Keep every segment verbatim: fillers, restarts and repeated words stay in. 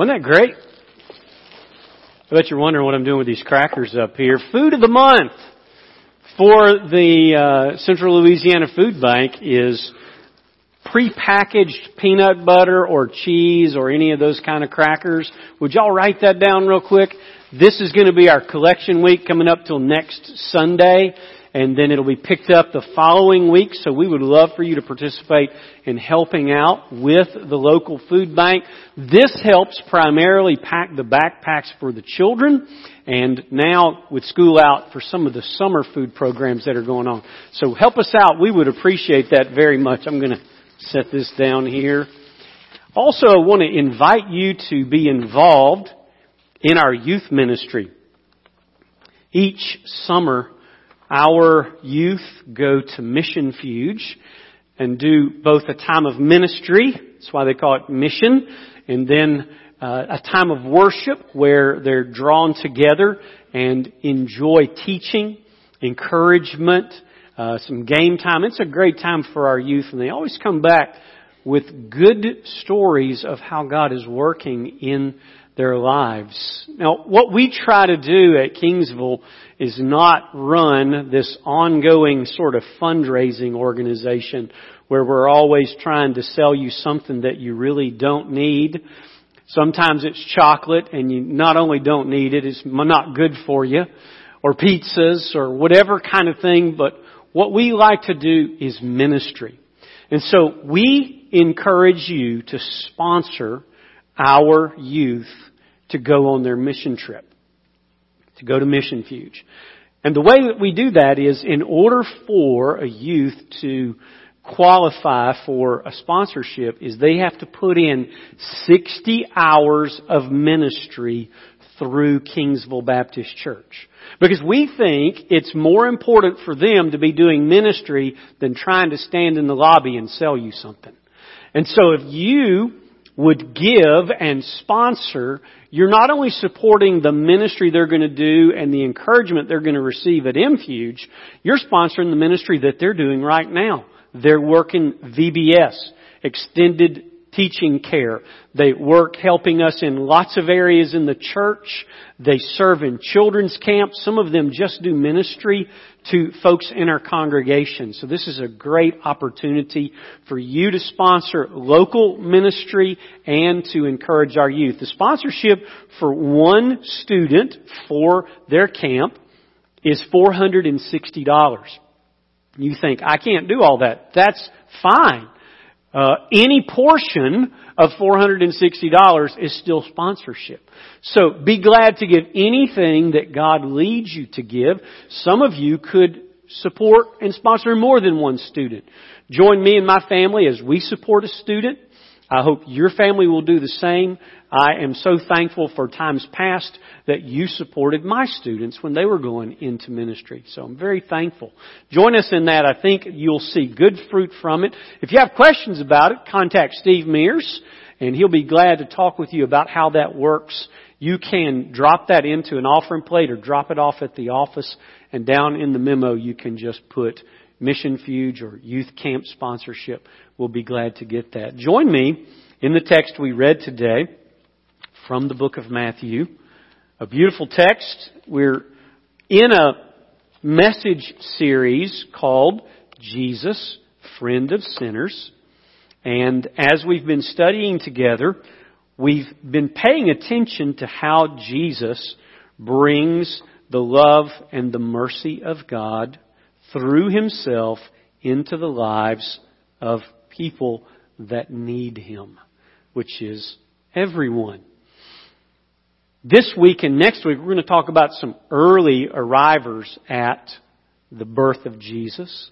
Wasn't that great? I bet you're wondering what I'm doing with these crackers up here. Food of the month for the uh, Central Louisiana Food Bank is prepackaged peanut butter or cheese or any of those kind of crackers. Would y'all write that down real quick? This is going to be our collection week coming up till next Sunday, and then it'll be picked up the following week. So we would love for you to participate in helping out with the local food bank. This helps primarily pack the backpacks for the children, and now with school out, for some of the summer food programs that are going on. So help us out. We would appreciate that very much. I'm going to set this down here. Also, I want to invite you to be involved in our youth ministry. Each summer, our youth go to Mission Fuge and do both a time of ministry, that's why they call it mission, and then uh, a time of worship where they're drawn together and enjoy teaching, encouragement, uh, some game time. It's a great time for our youth, and they always come back with good stories of how God is working in their lives. Now, what we try to do at Kingsville is not run this ongoing sort of fundraising organization where we're always trying to sell you something that you really don't need. Sometimes it's chocolate, and you not only don't need it, it's not good for you, or pizzas or whatever kind of thing. But what we like to do is ministry. And so we encourage you to sponsor our youth to go on their mission trip, to go to Mission Fuge. And the way that we do that is, in order for a youth to qualify for a sponsorship, is they have to put in sixty hours of ministry through Kingsville Baptist Church. Because we think it's more important for them to be doing ministry than trying to stand in the lobby and sell you something. And so if you would give and sponsor, you're not only supporting the ministry they're going to do and the encouragement they're going to receive at M Fuge, you're sponsoring the ministry that they're doing right now. They're working V B S, extended teaching care. They work helping us in lots of areas in the church. They serve in children's camps. Some of them just do ministry to folks in our congregation. So this is a great opportunity for you to sponsor local ministry and to encourage our youth. The sponsorship for one student for their camp is four hundred sixty dollars. You think, I can't do all that. That's fine. Uh, any portion of four hundred sixty dollars is still sponsorship. So be glad to give anything that God leads you to give. Some of you could support and sponsor more than one student. Join me and my family as we support a student. I hope your family will do the same. I am so thankful for times past that you supported my students when they were going into ministry. So I'm very thankful. Join us in that. I think you'll see good fruit from it. If you have questions about it, contact Steve Mears, and he'll be glad to talk with you about how that works. You can drop that into an offering plate or drop it off at the office, and down in the memo you can just put Mission Fuge or Youth Camp Sponsorship. We'll be glad to get that. Join me in the text we read today from the book of Matthew. A beautiful text. We're in a message series called Jesus, Friend of Sinners. And as we've been studying together, we've been paying attention to how Jesus brings the love and the mercy of God through himself into the lives of people that need him, which is everyone. This week and next week, we're going to talk about some early arrivers at the birth of Jesus.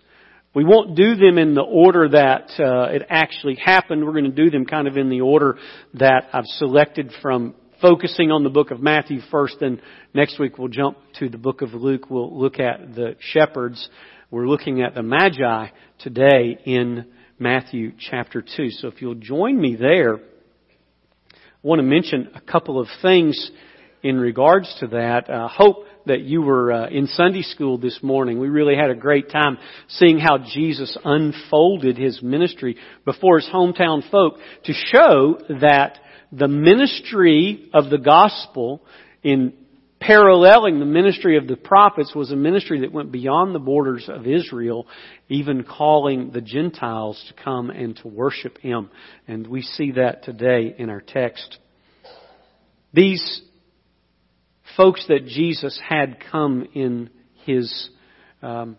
We won't do them in the order that uh, it actually happened. We're going to do them kind of in the order that I've selected, from focusing on the book of Matthew first, and next week we'll jump to the book of Luke. We'll look at the shepherds. We're looking at the Magi today in Matthew chapter two. So if you'll join me there, I want to mention a couple of things in regards to that. I hope that you were uh, in Sunday school this morning. We really had a great time seeing how Jesus unfolded his ministry before his hometown folk to show that the ministry of the gospel, in paralleling the ministry of the prophets, was a ministry that went beyond the borders of Israel, even calling the Gentiles to come and to worship Him. And we see that today in our text. These folks that Jesus had come in His um,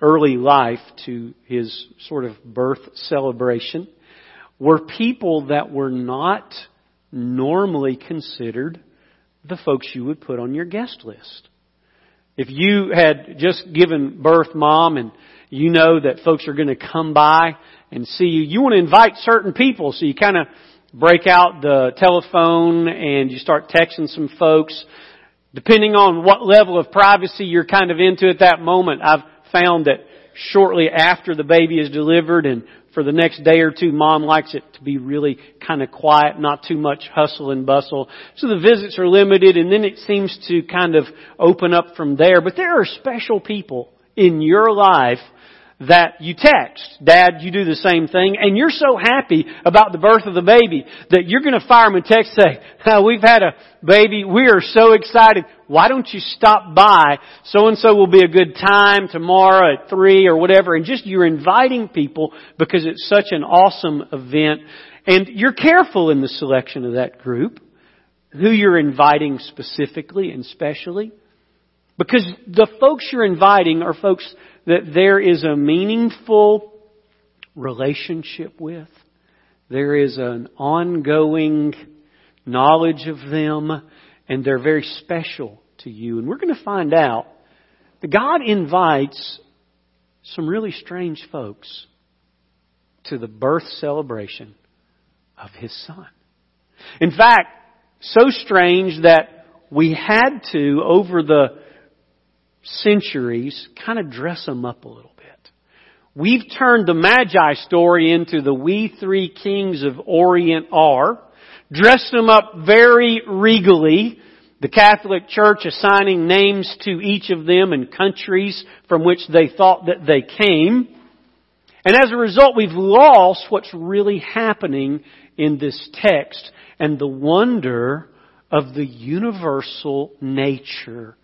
early life to His sort of birth celebration were people that were not normally considered the folks you would put on your guest list. If you had just given birth, Mom, and you know that folks are going to come by and see you, you want to invite certain people. So you kind of break out the telephone and you start texting some folks. Depending on what level of privacy you're kind of into at that moment, I've found that shortly after the baby is delivered and for the next day or two, Mom likes it to be really kind of quiet, not too much hustle and bustle. So the visits are limited, and then it seems to kind of open up from there. But there are special people in your life that you text. Dad, you do the same thing, and you're so happy about the birth of the baby that you're going to fire him a text and say, we've had a baby, we are so excited. Why don't you stop by? So-and-so will be a good time tomorrow at three or whatever. And just you're inviting people because it's such an awesome event. And you're careful in the selection of that group, who you're inviting specifically and specially. Because the folks you're inviting are folks that there is a meaningful relationship with. There is an ongoing knowledge of them, and they're very special to you. And we're going to find out that God invites some really strange folks to the birth celebration of His Son. In fact, so strange that we had to, over the centuries, kind of dress them up a little bit. We've turned the Magi story into the We Three Kings of Orient Are, dressed them up very regally, the Catholic Church assigning names to each of them and countries from which they thought that they came. And as a result, we've lost what's really happening in this text and the wonder of the universal nature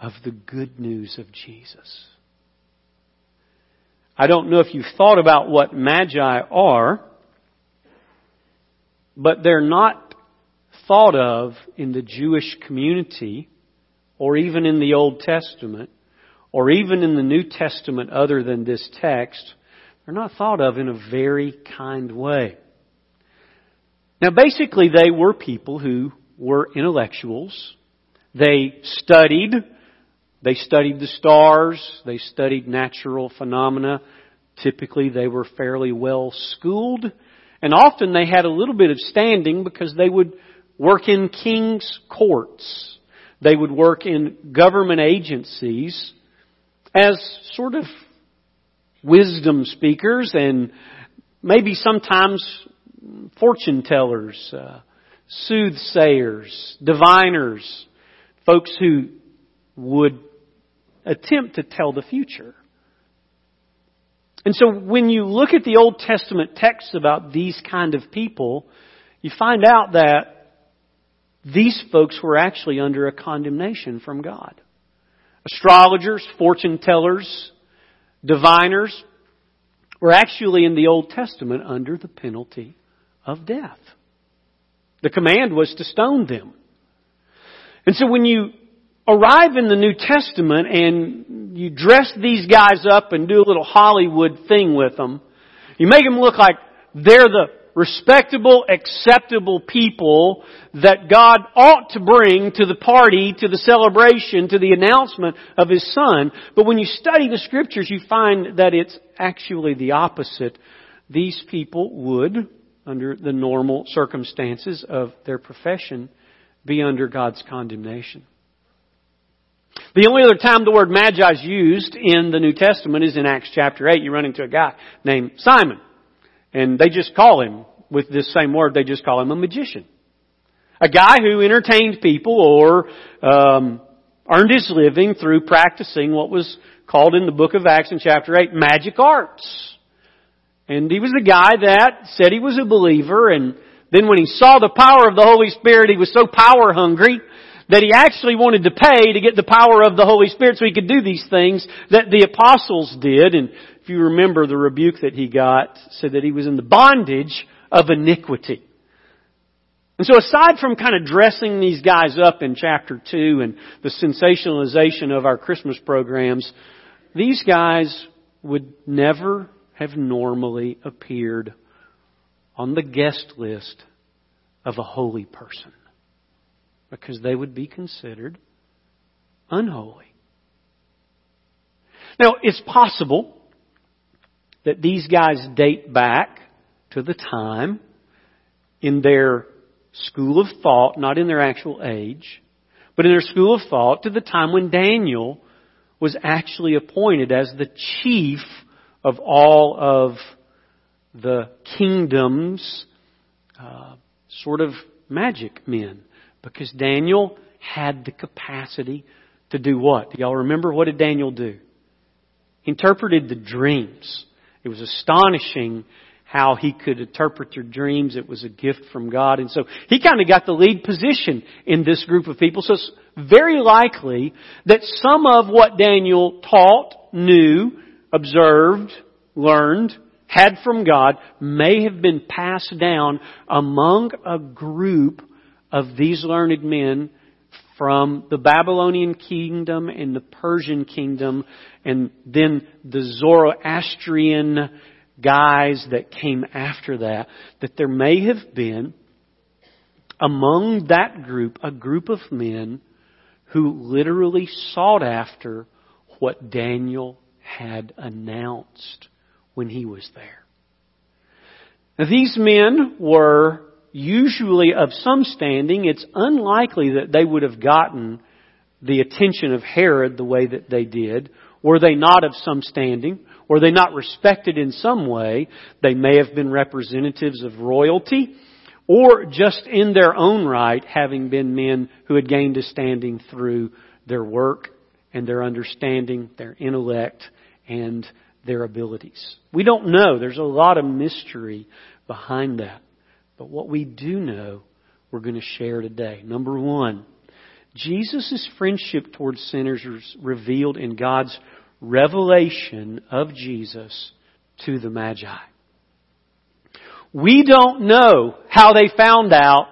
of the good news of Jesus. I don't know if you've thought about what Magi are, but they're not thought of in the Jewish community, or even in the Old Testament, or even in the New Testament other than this text. They're not thought of in a very kind way. Now, basically, they were people who were intellectuals. They studied. They studied the stars. They studied natural phenomena. Typically, they were fairly well schooled. And often they had a little bit of standing because they would work in king's courts. They would work in government agencies as sort of wisdom speakers and maybe sometimes fortune tellers, uh, soothsayers, diviners, folks who would attempt to tell the future. And so when you look at the Old Testament texts about these kind of people, you find out that these folks were actually under a condemnation from God. Astrologers, fortune tellers, diviners were actually in the Old Testament under the penalty of death. The command was to stone them. And so when you arrive in the New Testament and you dress these guys up and do a little Hollywood thing with them, you make them look like they're the respectable, acceptable people that God ought to bring to the party, to the celebration, to the announcement of His Son. But when you study the Scriptures, you find that it's actually the opposite. These people would, under the normal circumstances of their profession, be under God's condemnation. The only other time the word Magi is used in the New Testament is in Acts chapter eight. You run into a guy named Simon, and they just call him, with this same word, they just call him a magician. A guy who entertained people or um, earned his living through practicing what was called in the book of Acts in chapter eight, magic arts. And he was a guy that said he was a believer, and Then when he saw the power of the Holy Spirit, he was so power hungry that he actually wanted to pay to get the power of the Holy Spirit so he could do these things that the apostles did. And if you remember, the rebuke that he got said that he was in the bondage of iniquity. And so aside from kind of dressing these guys up in chapter two and the sensationalization of our Christmas programs, these guys would never have normally appeared on the guest list of a holy person, because they would be considered unholy. Now, it's possible that these guys date back to the time in their school of thought, not in their actual age, but in their school of thought to the time when Daniel was actually appointed as the chief of all of the kingdom's uh, sort of magic men. Because Daniel had the capacity to do what? Do y'all remember? What did Daniel do? He interpreted the dreams. It was astonishing how he could interpret your dreams. It was a gift from God. And so he kind of got the lead position in this group of people. So it's very likely that some of what Daniel taught, knew, observed, learned, had from God may have been passed down among a group of these learned men from the Babylonian kingdom and the Persian kingdom, and then the Zoroastrian guys that came after that, that there may have been among that group a group of men who literally sought after what Daniel had announced when he was there. Now, these men were usually of some standing. It's unlikely that they would have gotten the attention of Herod the way that they did. Were they not of some standing? Were they not respected in some way? They may have been representatives of royalty, or just in their own right having been men who had gained a standing through their work and their understanding, their intellect, and their abilities. We don't know. There's a lot of mystery behind that. But what we do know, we're going to share today. Number one, Jesus' friendship towards sinners is revealed in God's revelation of Jesus to the Magi. We don't know how they found out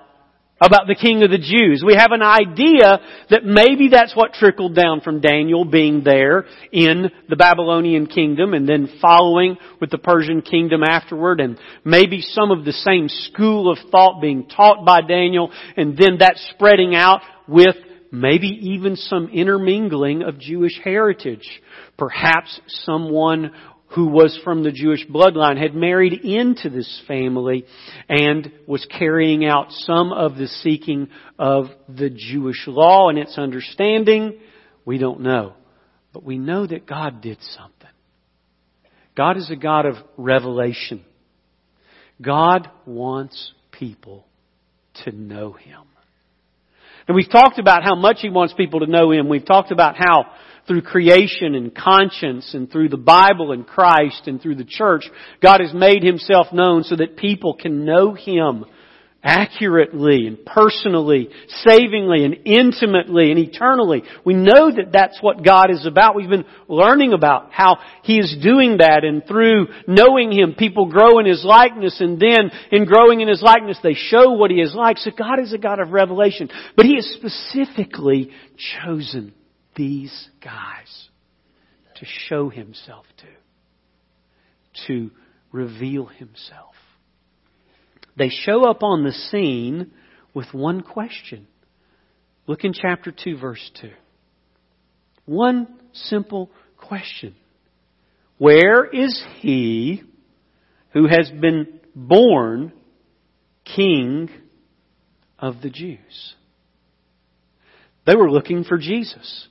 about the King of the Jews. We have an idea that maybe that's what trickled down from Daniel being there in the Babylonian kingdom and then following with the Persian kingdom afterward, and maybe some of the same school of thought being taught by Daniel, and then that spreading out with maybe even some intermingling of Jewish heritage. Perhaps someone who was from the Jewish bloodline had married into this family and was carrying out some of the seeking of the Jewish law and its understanding. We don't know. But we know that God did something. God is a God of revelation. God wants people to know Him. And we've talked about how much He wants people to know Him. We've talked about how through creation and conscience and through the Bible and Christ and through the church, God has made Himself known so that people can know Him accurately and personally, savingly and intimately and eternally. We know that that's what God is about. We've been learning about how He is doing that, and through knowing Him, people grow in His likeness, and then in growing in His likeness, they show what He is like. So God is a God of revelation, but He has specifically chosen these guys to show Himself to, to reveal Himself. They show up on the scene with one question. Look in chapter two, verse two. One simple question. Where is He who has been born King of the Jews? They were looking for Jesus.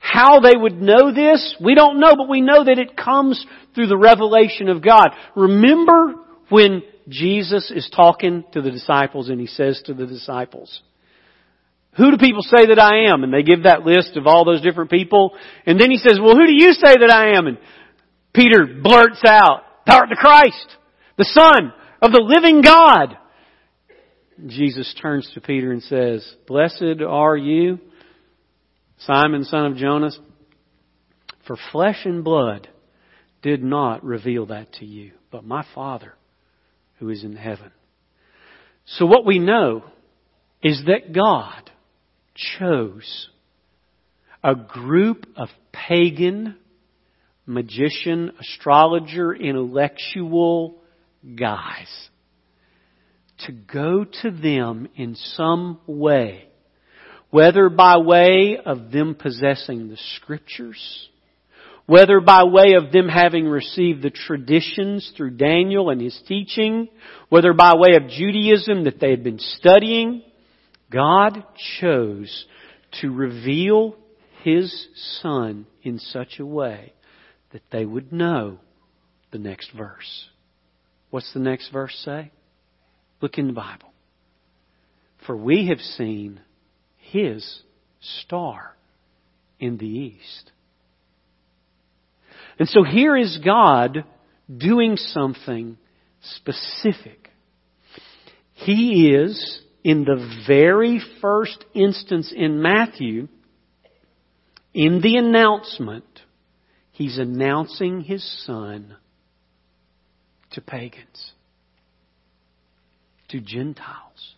How they would know this, we don't know, but we know that it comes through the revelation of God. Remember when Jesus is talking to the disciples and He says to the disciples, who do people say that I am? And they give that list of all those different people. And then He says, well, who do you say that I am? And Peter blurts out, Thou art the Christ, the Son of the living God. Jesus turns to Peter and says, "Blessed are you, Simon, son of Jonas, for flesh and blood did not reveal that to you, but my Father who is in heaven." So what we know is that God chose a group of pagan, magician, astrologer, intellectual guys to go to them in some way, whether by way of them possessing the Scriptures, whether by way of them having received the traditions through Daniel and his teaching, whether by way of Judaism that they had been studying, God chose to reveal His Son in such a way that they would know the next verse. What's the next verse say? Look in the Bible. "For we have seen His star in the east." And so here is God doing something specific. He is, in the very first instance in Matthew, in the announcement, He's announcing His Son to pagans, to Gentiles,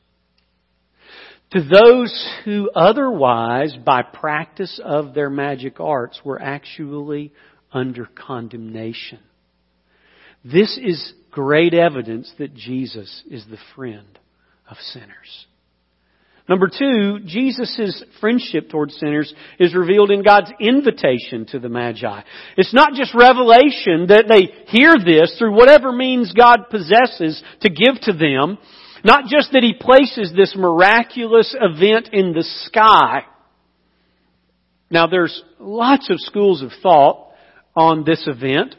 to those who otherwise, by practice of their magic arts, were actually under condemnation. This is great evidence that Jesus is the friend of sinners. Number two, Jesus' friendship towards sinners is revealed in God's invitation to the Magi. It's not just revelation that they hear this through whatever means God possesses to give to them. Not just that He places this miraculous event in the sky. Now there's lots of schools of thought on this event.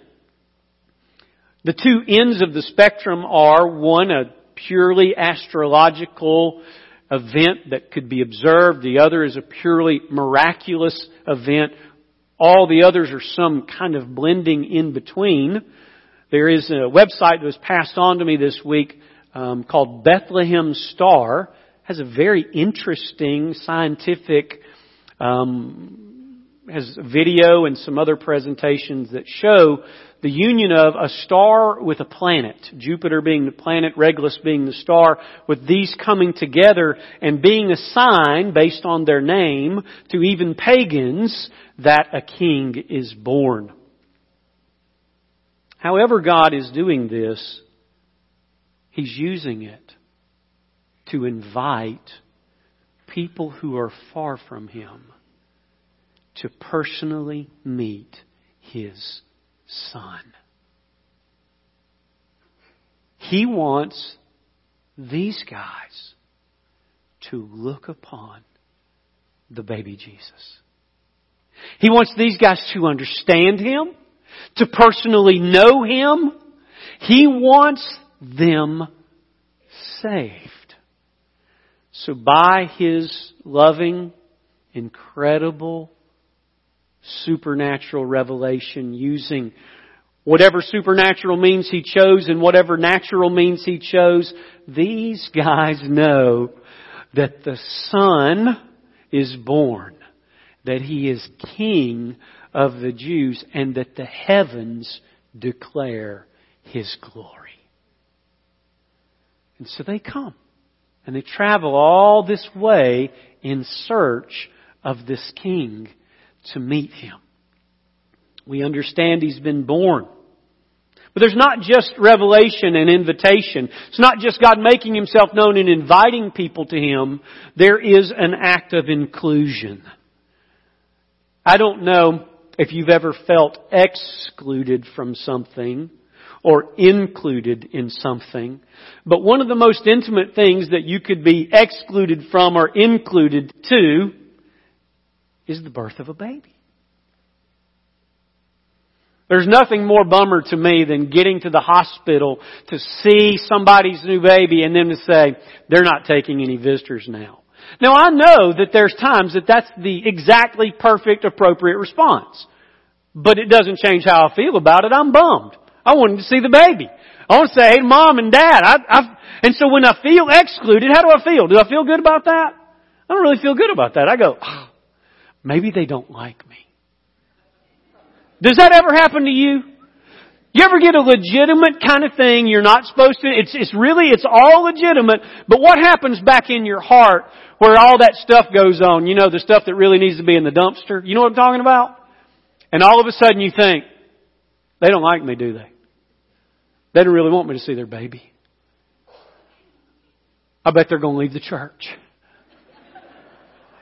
The two ends of the spectrum are, one, a purely astrological event that could be observed. The other is a purely miraculous event. All the others are some kind of blending in between. There is a website that was passed on to me this week um, called Bethlehem Star. It has a very interesting scientific um has video and some other presentations that show the union of a star with a planet, Jupiter being the planet, Regulus being the star, with these coming together and being a sign based on their name to even pagans that a king is born. However God is doing this, He's using it to invite people who are far from Him to personally meet His Son. He wants these guys to look upon the baby Jesus. He wants these guys to understand Him, to personally know Him. He wants them saved. So by His loving, incredible, supernatural revelation, using whatever supernatural means He chose and whatever natural means He chose, these guys know that the Son is born, that He is King of the Jews, and that the heavens declare His glory. And so they come and they travel all this way in search of this King to meet Him. We understand He's been born. But there's not just revelation and invitation. It's not just God making Himself known and inviting people to Him. There is an act of inclusion. I don't know if you've ever felt excluded from something or included in something, but one of the most intimate things that you could be excluded from or included to is the birth of a baby. There's nothing more bummer to me than getting to the hospital to see somebody's new baby and then to say, "They're not taking any visitors now." Now I know that there's times that that's the exactly perfect, appropriate response. But it doesn't change how I feel about it. I'm bummed. I wanted to see the baby. I want to say, hey, Mom and Dad. I, I, and so when I feel excluded, how do I feel? Do I feel good about that? I don't really feel good about that. I go, oh, maybe they don't like me. Does that ever happen to you? You ever get a legitimate kind of thing you're not supposed to? It's, it's really, it's all legitimate. But what happens back in your heart where all that stuff goes on? You know, the stuff that really needs to be in the dumpster. You know what I'm talking about? And all of a sudden you think, they don't like me, do they? They don't really want me to see their baby. I bet they're going to leave the church.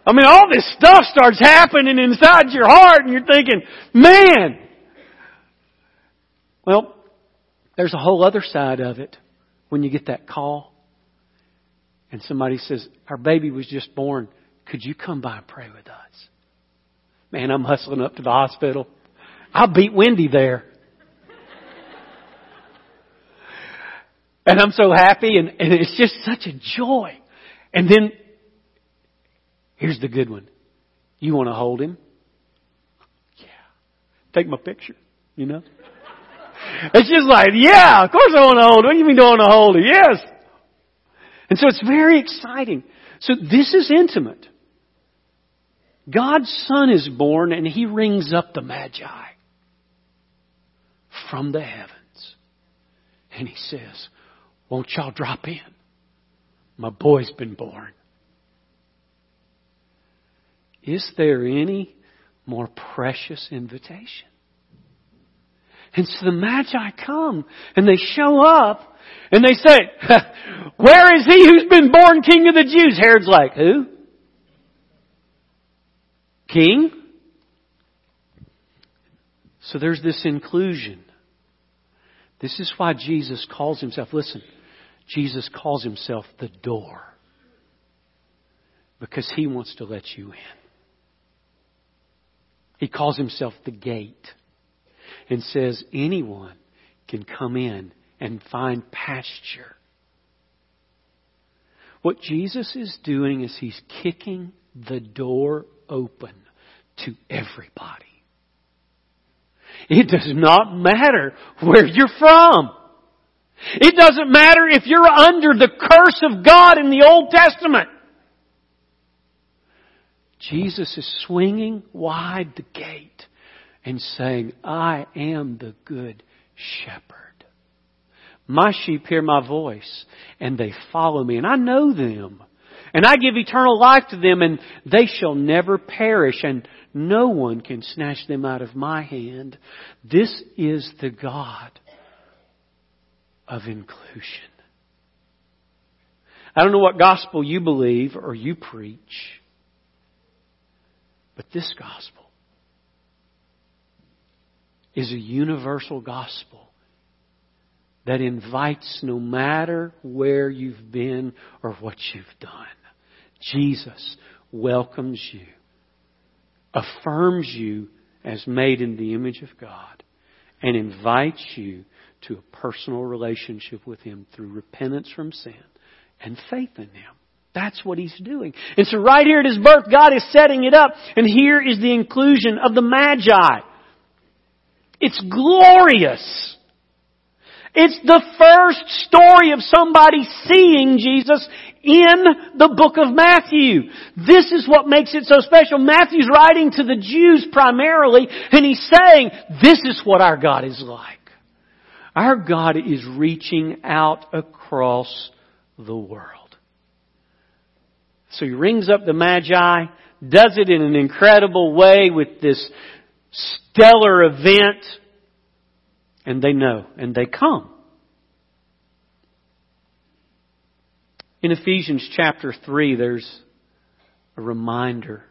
I mean, all this stuff starts happening inside your heart and you're thinking, man. Well, there's a whole other side of it when you get that call and somebody says, our baby was just born. Could you come by and pray with us? Man, I'm hustling up to the hospital. I'll beat Wendy there. And I'm so happy, and, and it's just such a joy. And then, here's the good one. You want to hold him? Yeah. Take my picture, you know? It's just like, yeah, of course I want to hold him. What do you mean I want to hold him? Yes. And so it's very exciting. So this is intimate. God's Son is born, and He rings up the Magi from the heavens. And He says, won't y'all drop in? My boy's been born. Is there any more precious invitation? And so the Magi come and they show up and they say, where is He who's been born King of the Jews? Herod's like, who? King? So there's this inclusion. This is why Jesus calls Himself, listen, Jesus calls Himself the door. Because He wants to let you in. He calls Himself the gate. And says anyone can come in and find pasture. What Jesus is doing is He's kicking the door open to everybody. It does not matter where you're from. It doesn't matter if you're under the curse of God in the Old Testament. Jesus is swinging wide the gate and saying, I am the good shepherd. My sheep hear my voice and they follow me and I know them. And I give eternal life to them and they shall never perish and no one can snatch them out of my hand. This is the God of inclusion. I don't know what gospel you believe or you preach, but this gospel is a universal gospel that invites no matter where you've been or what you've done. Jesus welcomes you, affirms you as made in the image of God, and invites you to a personal relationship with Him through repentance from sin and faith in Him. That's what He's doing. And so right here at His birth, God is setting it up. And here is the inclusion of the Magi. It's glorious. It's the first story of somebody seeing Jesus in the book of Matthew. This is what makes it so special. Matthew's writing to the Jews primarily, and he's saying, this is what our God is like. Our God is reaching out across the world. So He rings up the Magi, does it in an incredible way with this stellar event. And they know. And they come. In Ephesians chapter three, there's a reminder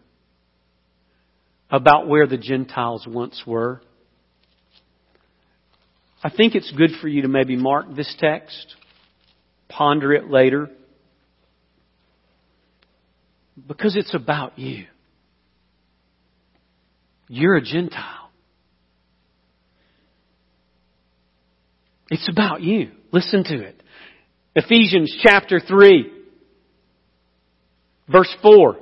about where the Gentiles once were. I think it's good for you to maybe mark this text. Ponder it later. Because it's about you. You're a Gentile. It's about you. Listen to it. Ephesians chapter three, verse four.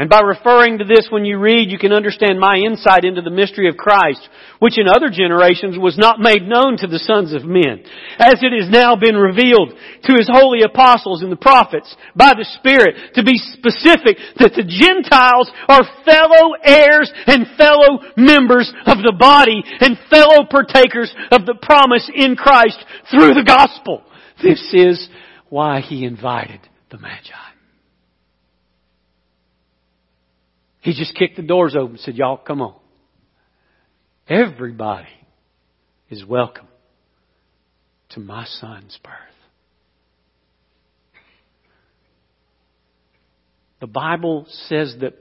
And by referring to this when you read, you can understand my insight into the mystery of Christ, which in other generations was not made known to the sons of men, as it has now been revealed to His holy apostles and the prophets by the Spirit, to be specific, that the Gentiles are fellow heirs and fellow members of the body and fellow partakers of the promise in Christ through the gospel. This is why He invited the Magi. He just kicked the doors open and said, y'all, come on. Everybody is welcome to my son's birth. The Bible says that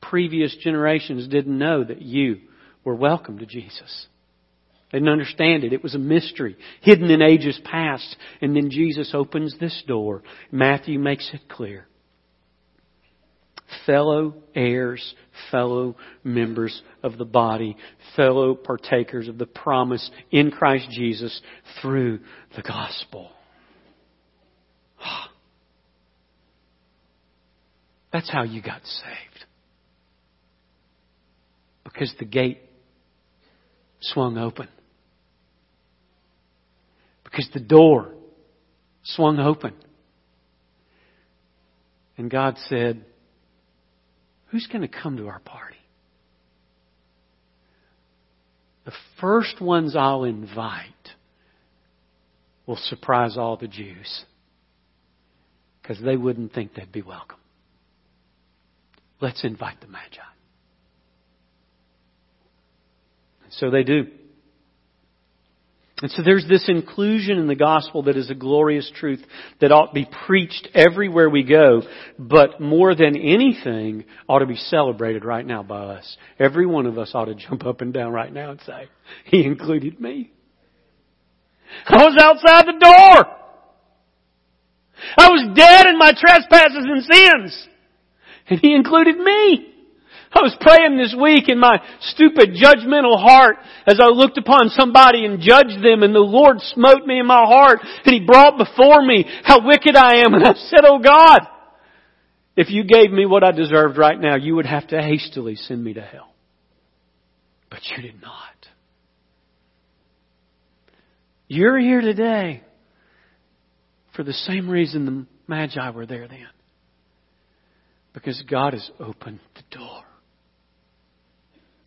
previous generations didn't know that you were welcome to Jesus. They didn't understand it. It was a mystery hidden in ages past. And then Jesus opens this door. Matthew makes it clear. Fellow heirs, fellow members of the body, fellow partakers of the promise in Christ Jesus through the gospel. That's how you got saved. Because the gate swung open. Because the door swung open. And God said, who's going to come to our party? The first ones I'll invite will surprise all the Jews, because they wouldn't think they'd be welcome. Let's invite the Magi. And so they do. And so there's this inclusion in the gospel that is a glorious truth that ought to be preached everywhere we go, but more than anything ought to be celebrated right now by us. Every one of us ought to jump up and down right now and say, He included me. I was outside the door. I was dead in my trespasses and sins. And He included me. I was praying this week in my stupid judgmental heart as I looked upon somebody and judged them, and the Lord smote me in my heart, and He brought before me how wicked I am. And I said, oh God, if you gave me what I deserved right now, you would have to hastily send me to hell. But you did not. You're here today for the same reason the Magi were there then. Because God has opened the door.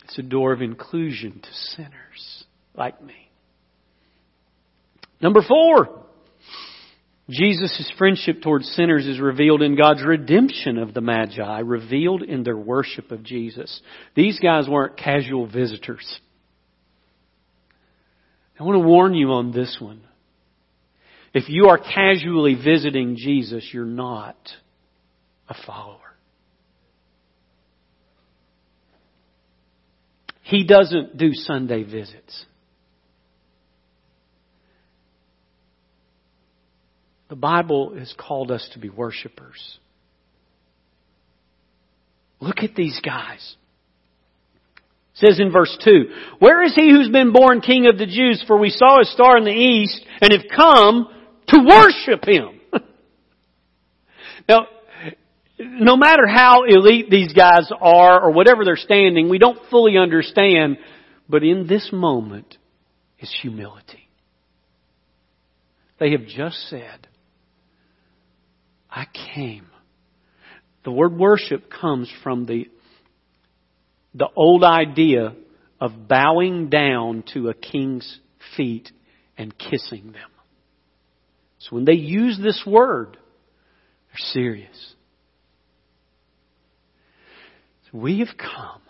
It's a door of inclusion to sinners like me. Number four, Jesus' friendship towards sinners is revealed in God's redemption of the Magi, revealed in their worship of Jesus. These guys weren't casual visitors. I want to warn you on this one. If you are casually visiting Jesus, you're not a follower. He doesn't do Sunday visits. The Bible has called us to be worshipers. Look at these guys. It says in verse two, where is He who's been born King of the Jews? For we saw His star in the east and have come to worship Him. Now, no matter how elite these guys are or whatever they're standing, we don't fully understand. But in this moment is humility. They have just said, I came. The word worship comes from the, the old idea of bowing down to a king's feet and kissing them. So when they use this word, they're serious. We have come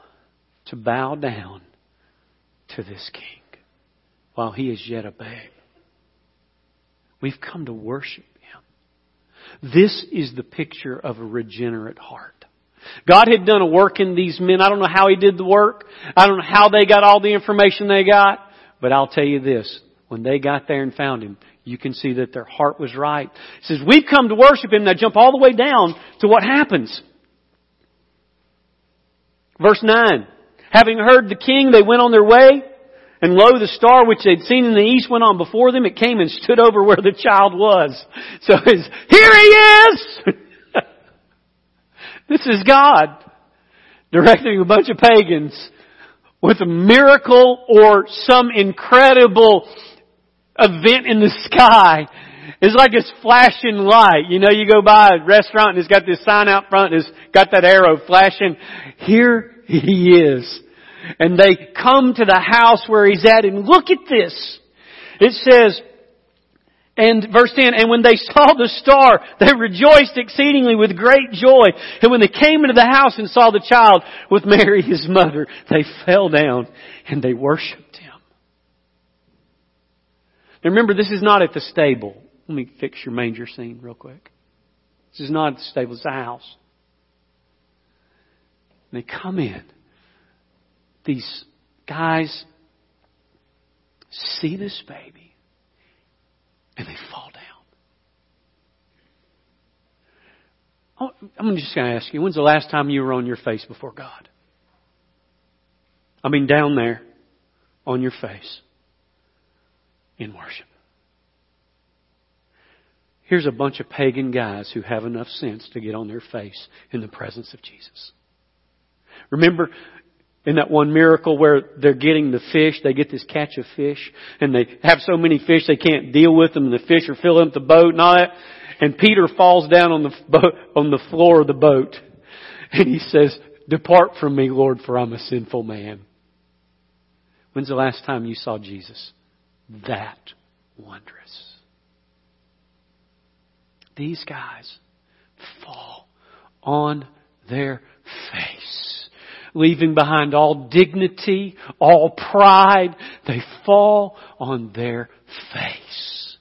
to bow down to this King while He is yet a babe. We've come to worship Him. This is the picture of a regenerate heart. God had done a work in these men. I don't know how He did the work. I don't know how they got all the information they got. But I'll tell you this. When they got there and found Him, you can see that their heart was right. It says, we've come to worship Him. Now jump all the way down to what happens. Verse nine, having heard the King, they went on their way, and lo, the star which they'd seen in the east went on before them. It came and stood over where the child was. So it's, here He is! This is God directing a bunch of pagans with a miracle or some incredible event in the sky. It's like it's flashing light. You know, you go by a restaurant and it's got this sign out front and it's got that arrow flashing. Here He is. And they come to the house where He's at, and look at this. It says, and verse ten, and when they saw the star, they rejoiced exceedingly with great joy. And when they came into the house and saw the child with Mary His mother, they fell down and they worshipped Him. Now remember, this is not at the stable. Let me fix your manger scene real quick. This is not at the stable, it's a house. And they come in. These guys see this baby and they fall down. I'm just going to ask you, when's the last time you were on your face before God? I mean, down there on your face in worship. Here's a bunch of pagan guys who have enough sense to get on their face in the presence of Jesus. Remember, in that one miracle where they're getting the fish, they get this catch of fish, and they have so many fish they can't deal with them, and the fish are filling up the boat and all that. And Peter falls down on the boat, on the floor of the boat, and he says, "Depart from me, Lord, for I'm a sinful man." When's the last time you saw Jesus that wondrous? These guys fall on their face, leaving behind all dignity, all pride. They fall on their face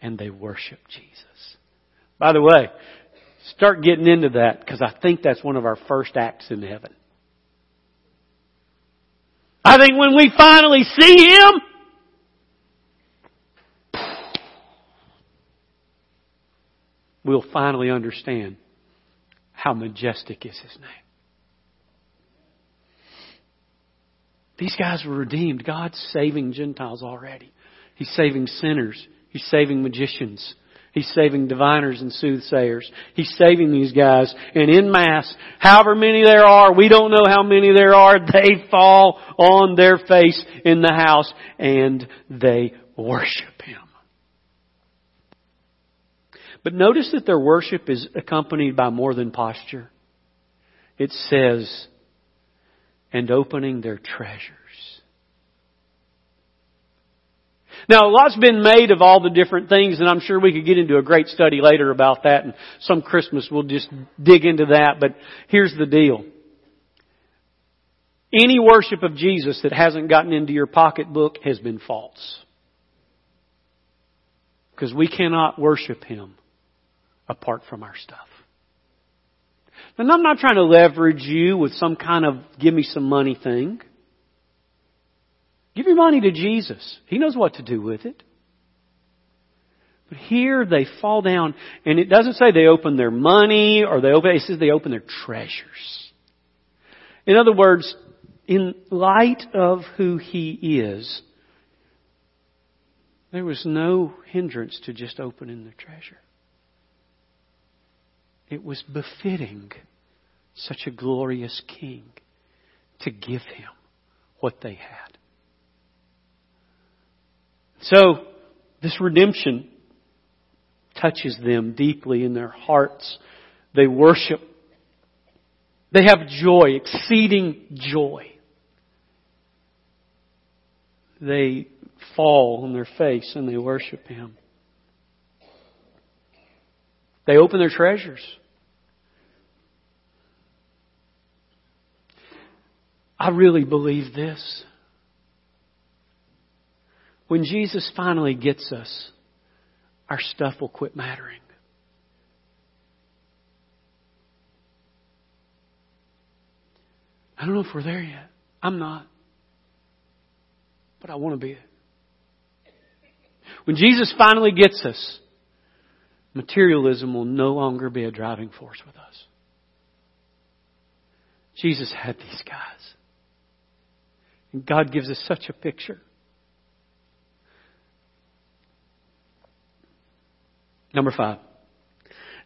and they worship Jesus. By the way, start getting into that, because I think that's one of our first acts in heaven. I think when we finally see Him, we'll finally understand how majestic is His name. These guys were redeemed. God's saving Gentiles already. He's saving sinners. He's saving magicians. He's saving diviners and soothsayers. He's saving these guys. And in mass, however many there are, we don't know how many there are, they fall on their face in the house and they worship Him. But notice that their worship is accompanied by more than posture. It says, and opening their treasures. Now, a lot's been made of all the different things, and I'm sure we could get into a great study later about that, and some Christmas we'll just dig into that, but here's the deal. Any worship of Jesus that hasn't gotten into your pocketbook has been false. Because we cannot worship Him apart from our stuff. And I'm not trying to leverage you with some kind of give me some money thing. Give your money to Jesus. He knows what to do with it. But here they fall down, and it doesn't say they open their money or they open, it says they open their treasures. In other words, in light of who He is, there was no hindrance to just opening their treasure. It was befitting such a glorious King to give Him what they had. So, this redemption touches them deeply in their hearts. They worship. They have joy, exceeding joy. They fall on their face and they worship Him. They open their treasures. I really believe this. When Jesus finally gets us, our stuff will quit mattering. I don't know if we're there yet. I'm not. But I want to be there. When Jesus finally gets us, materialism will no longer be a driving force with us. Jesus had these guys. And God gives us such a picture. Number five.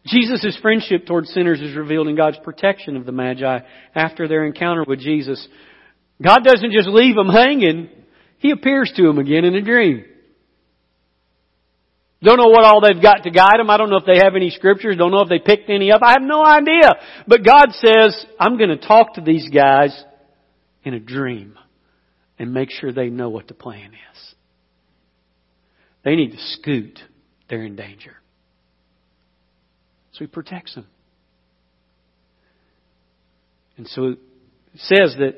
Jesus' friendship toward sinners is revealed in God's protection of the Magi after their encounter with Jesus. God doesn't just leave them hanging. He appears to them again in a dream. Don't know what all they've got to guide them. I don't know if they have any scriptures. Don't know if they picked any up. I have no idea. But God says, I'm going to talk to these guys in a dream and make sure they know what the plan is. They need to scoot. They're in danger. So He protects them. And so it says that,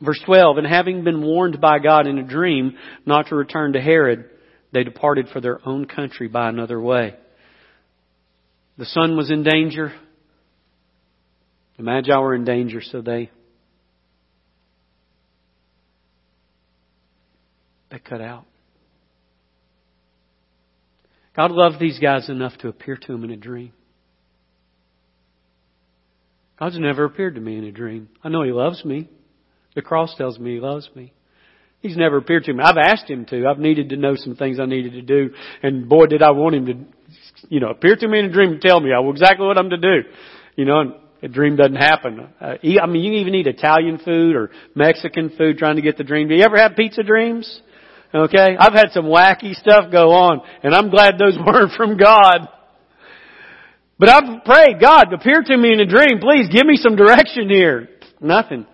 verse twelve, and having been warned by God in a dream not to return to Herod, they departed for their own country by another way. The son was in danger. The Magi were in danger, so they they cut out. God loved these guys enough to appear to them in a dream. God's never appeared to me in a dream. I know He loves me. The cross tells me He loves me. He's never appeared to me. I've asked Him to. I've needed to know some things I needed to do. And boy, did I want Him to, you know, appear to me in a dream and tell me exactly what I'm to do. You know, and a dream doesn't happen. Uh, I mean, you even eat Italian food or Mexican food trying to get the dream. Do you ever have pizza dreams? Okay? I've had some wacky stuff go on. And I'm glad those weren't from God. But I've prayed, God, appear to me in a dream. Please give me some direction here. Nothing.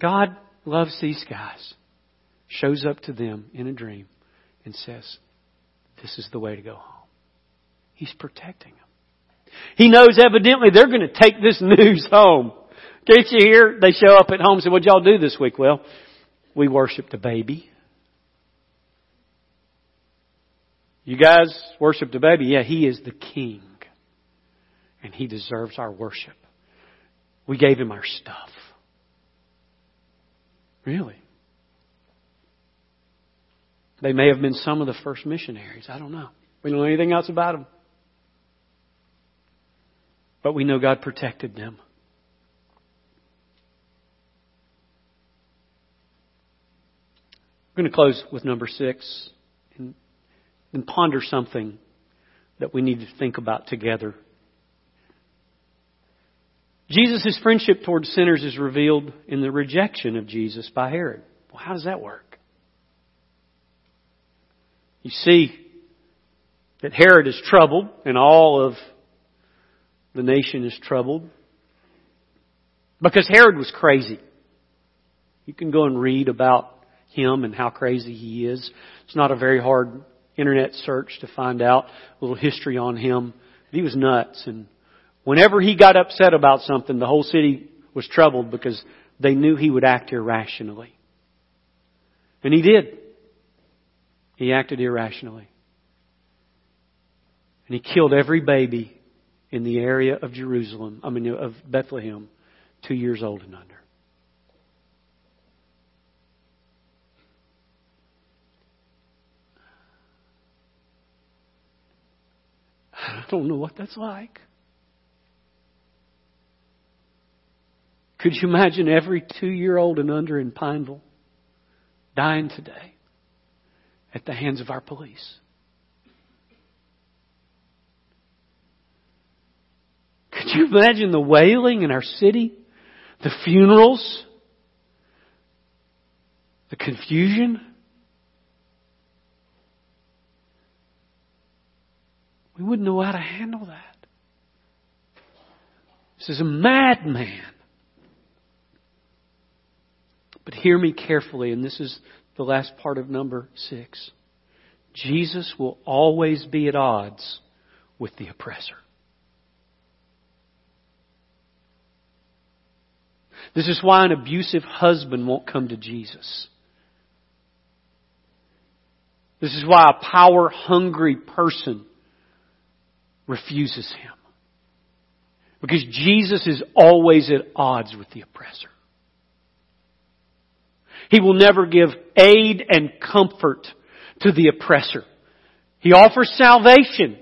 God loves these guys, shows up to them in a dream, and says, this is the way to go home. He's protecting them. He knows evidently they're going to take this news home. Can't you hear? They show up at home and say, what'd y'all do this week? Well, we worshiped a baby. You guys worshiped a baby? Yeah, He is the King. And He deserves our worship. We gave Him our stuff. Really? They may have been some of the first missionaries. I don't know. We don't know anything else about them. But we know God protected them. I'm going to close with number six and, and ponder something that we need to think about together. Jesus' friendship towards sinners is revealed in the rejection of Jesus by Herod. Well, how does that work? You see that Herod is troubled and all of the nation is troubled because Herod was crazy. You can go and read about him and how crazy he is. It's not a very hard internet search to find out a little history on him. He was nuts, and whenever he got upset about something, the whole city was troubled because they knew he would act irrationally. And he did. He acted irrationally. And he killed every baby in the area of Jerusalem, I mean of Bethlehem, two years old and under. I don't know what that's like. Could you imagine every two-year-old and under in Pineville dying today at the hands of our police? Could you imagine the wailing in our city? The funerals? The confusion? We wouldn't know how to handle that. This is a madman. But hear me carefully, and this is the last part of number six. Jesus will always be at odds with the oppressor. This is why an abusive husband won't come to Jesus. This is why a power-hungry person refuses Him. Because Jesus is always at odds with the oppressor. He will never give aid and comfort to the oppressor. He offers salvation.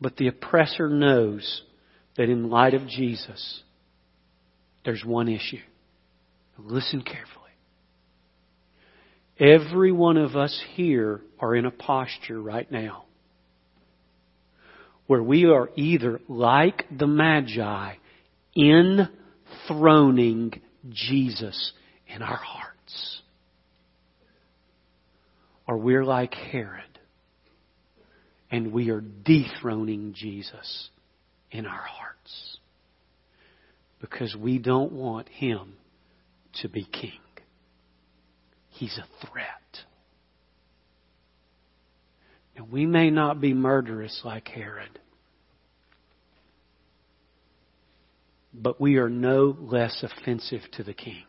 But the oppressor knows that in light of Jesus, there's one issue. Listen carefully. Every one of us here are in a posture right now where we are either like the Magi, enthroning Jesus in our hearts, or we're like Herod and we are dethroning Jesus in our hearts because we don't want him to be king. He's a threat. And we may not be murderous like Herod, but we are no less offensive to the king.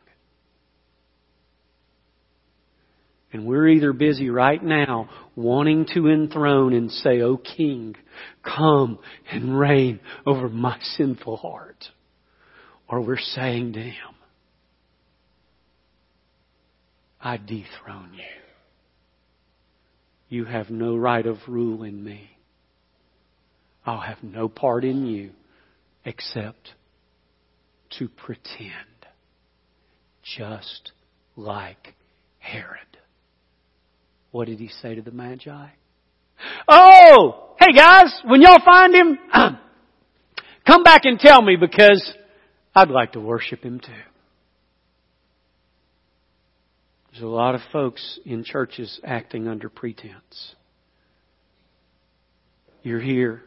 And we're either busy right now wanting to enthrone and say, "O King, come and reign over my sinful heart." Or we're saying to him, "I dethrone you. You have no right of rule in me. I'll have no part in you except to pretend, just like Herod." What did he say to the Magi? "Oh, hey guys, when y'all find him, come back and tell me, because I'd like to worship him too." There's a lot of folks in churches acting under pretense. You're here,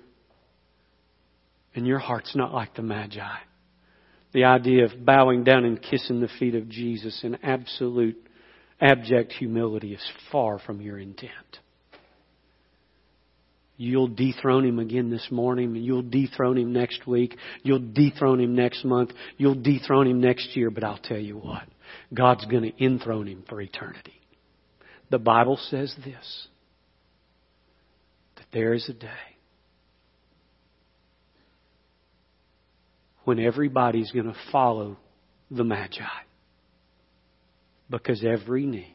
and your heart's not like the Magi. The idea of bowing down and kissing the feet of Jesus in absolute, abject humility is far from your intent. You'll dethrone him again this morning, and you'll dethrone him next week. You'll dethrone him next month. You'll dethrone him next year, but I'll tell you what. God's going to enthrone him for eternity. The Bible says this, that there is a day when everybody's going to follow the Magi, because every knee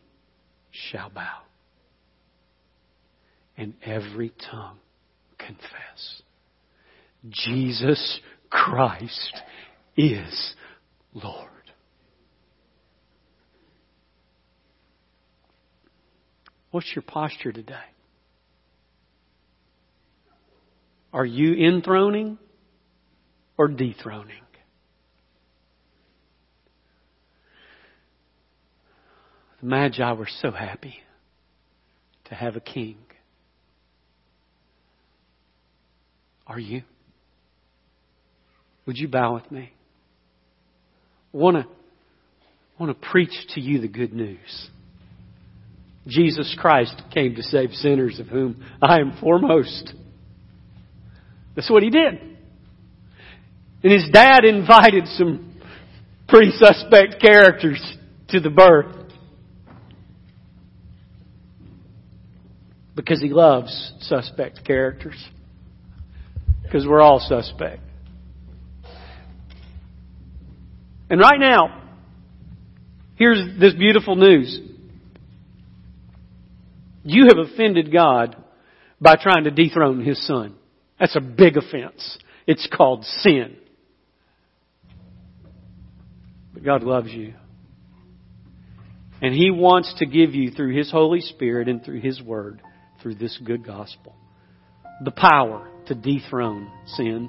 shall bow and every tongue confess Jesus Christ is Lord. What's your posture today? Are you enthroning or dethroning? The Magi were so happy to have a king. Are you? Would you bow with me? I want to, I want to preach to you the good news. Jesus Christ came to save sinners, of whom I am foremost. That's what he did. And his dad invited some pretty suspect characters to the birth, because he loves suspect characters. Because we're all suspect. And right now, here's this beautiful news. You have offended God by trying to dethrone his son. That's a big offense. It's called sin. But God loves you. And he wants to give you, through his Holy Spirit and through his word, through this good gospel, the power to dethrone sin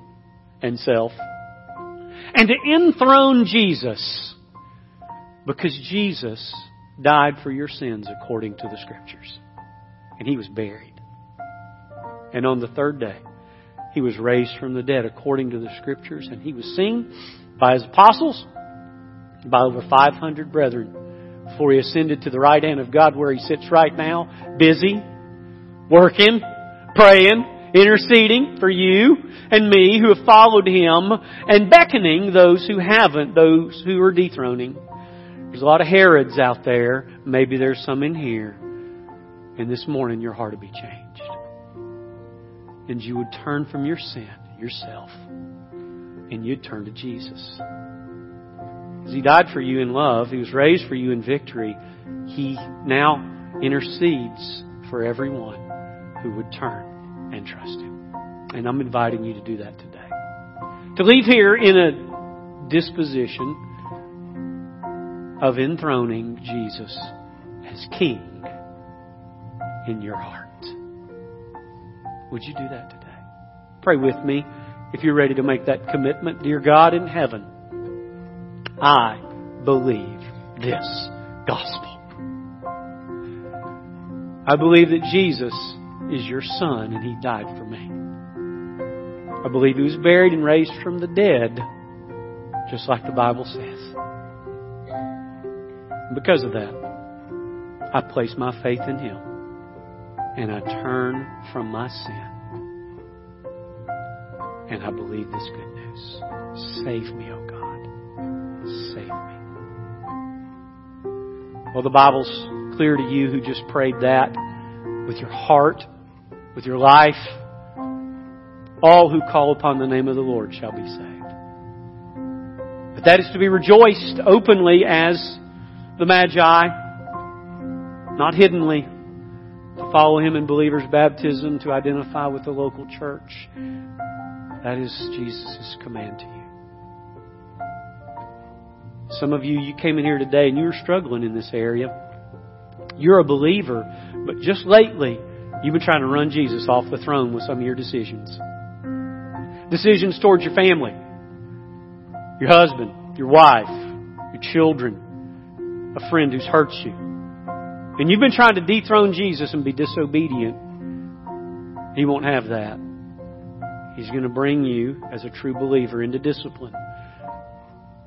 and self and to enthrone Jesus, because Jesus died for your sins according to the Scriptures. And he was buried. And on the third day, he was raised from the dead according to the Scriptures. And he was seen by his apostles, by over five hundred brethren, before he ascended to the right hand of God, where he sits right now, busy, working, praying, interceding for you and me who have followed him, and beckoning those who haven't, those who are dethroning. There's a lot of Herods out there. Maybe there's some in here. And this morning your heart will be changed. And you would turn from your sin, yourself, and you'd turn to Jesus. As he died for you in love, he was raised for you in victory. He now intercedes for everyone who would turn and trust him. And I'm inviting you to do that today. To leave here in a disposition of enthroning Jesus as King in your heart. Would you do that today? Pray with me if you're ready to make that commitment. Dear God in heaven, I believe this gospel. I believe that Jesus is your Son and He died for me. I believe He was buried and raised from the dead, just like the Bible says. Because of that, I place my faith in Him and I turn from my sin. And I believe this good news. Save me, O God. Save me. Well, the Bible's clear to you who just prayed that with your heart, with your life. All who call upon the name of the Lord shall be saved. But that is to be rejoiced openly as the Magi, not hiddenly, to follow Him in believers' baptism, to identify with the local church. That is Jesus' command to you. Some of you, you came in here today and you were struggling in this area. You're a believer, but just lately, you've been trying to run Jesus off the throne with some of your decisions. Decisions towards your family, your husband, your wife, your children, a friend who's hurt you. And you've been trying to dethrone Jesus and be disobedient. He won't have that. He's going to bring you, as a true believer, into discipline.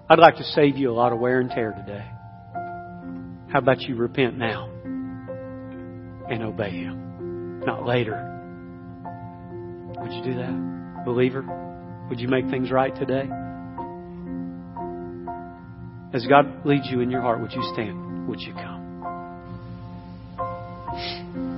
I'd like to save you a lot of wear and tear today. How about you repent now and obey Him, not later? Would you do that, believer? Would you make things right today? As God leads you in your heart, would you stand? Would you come?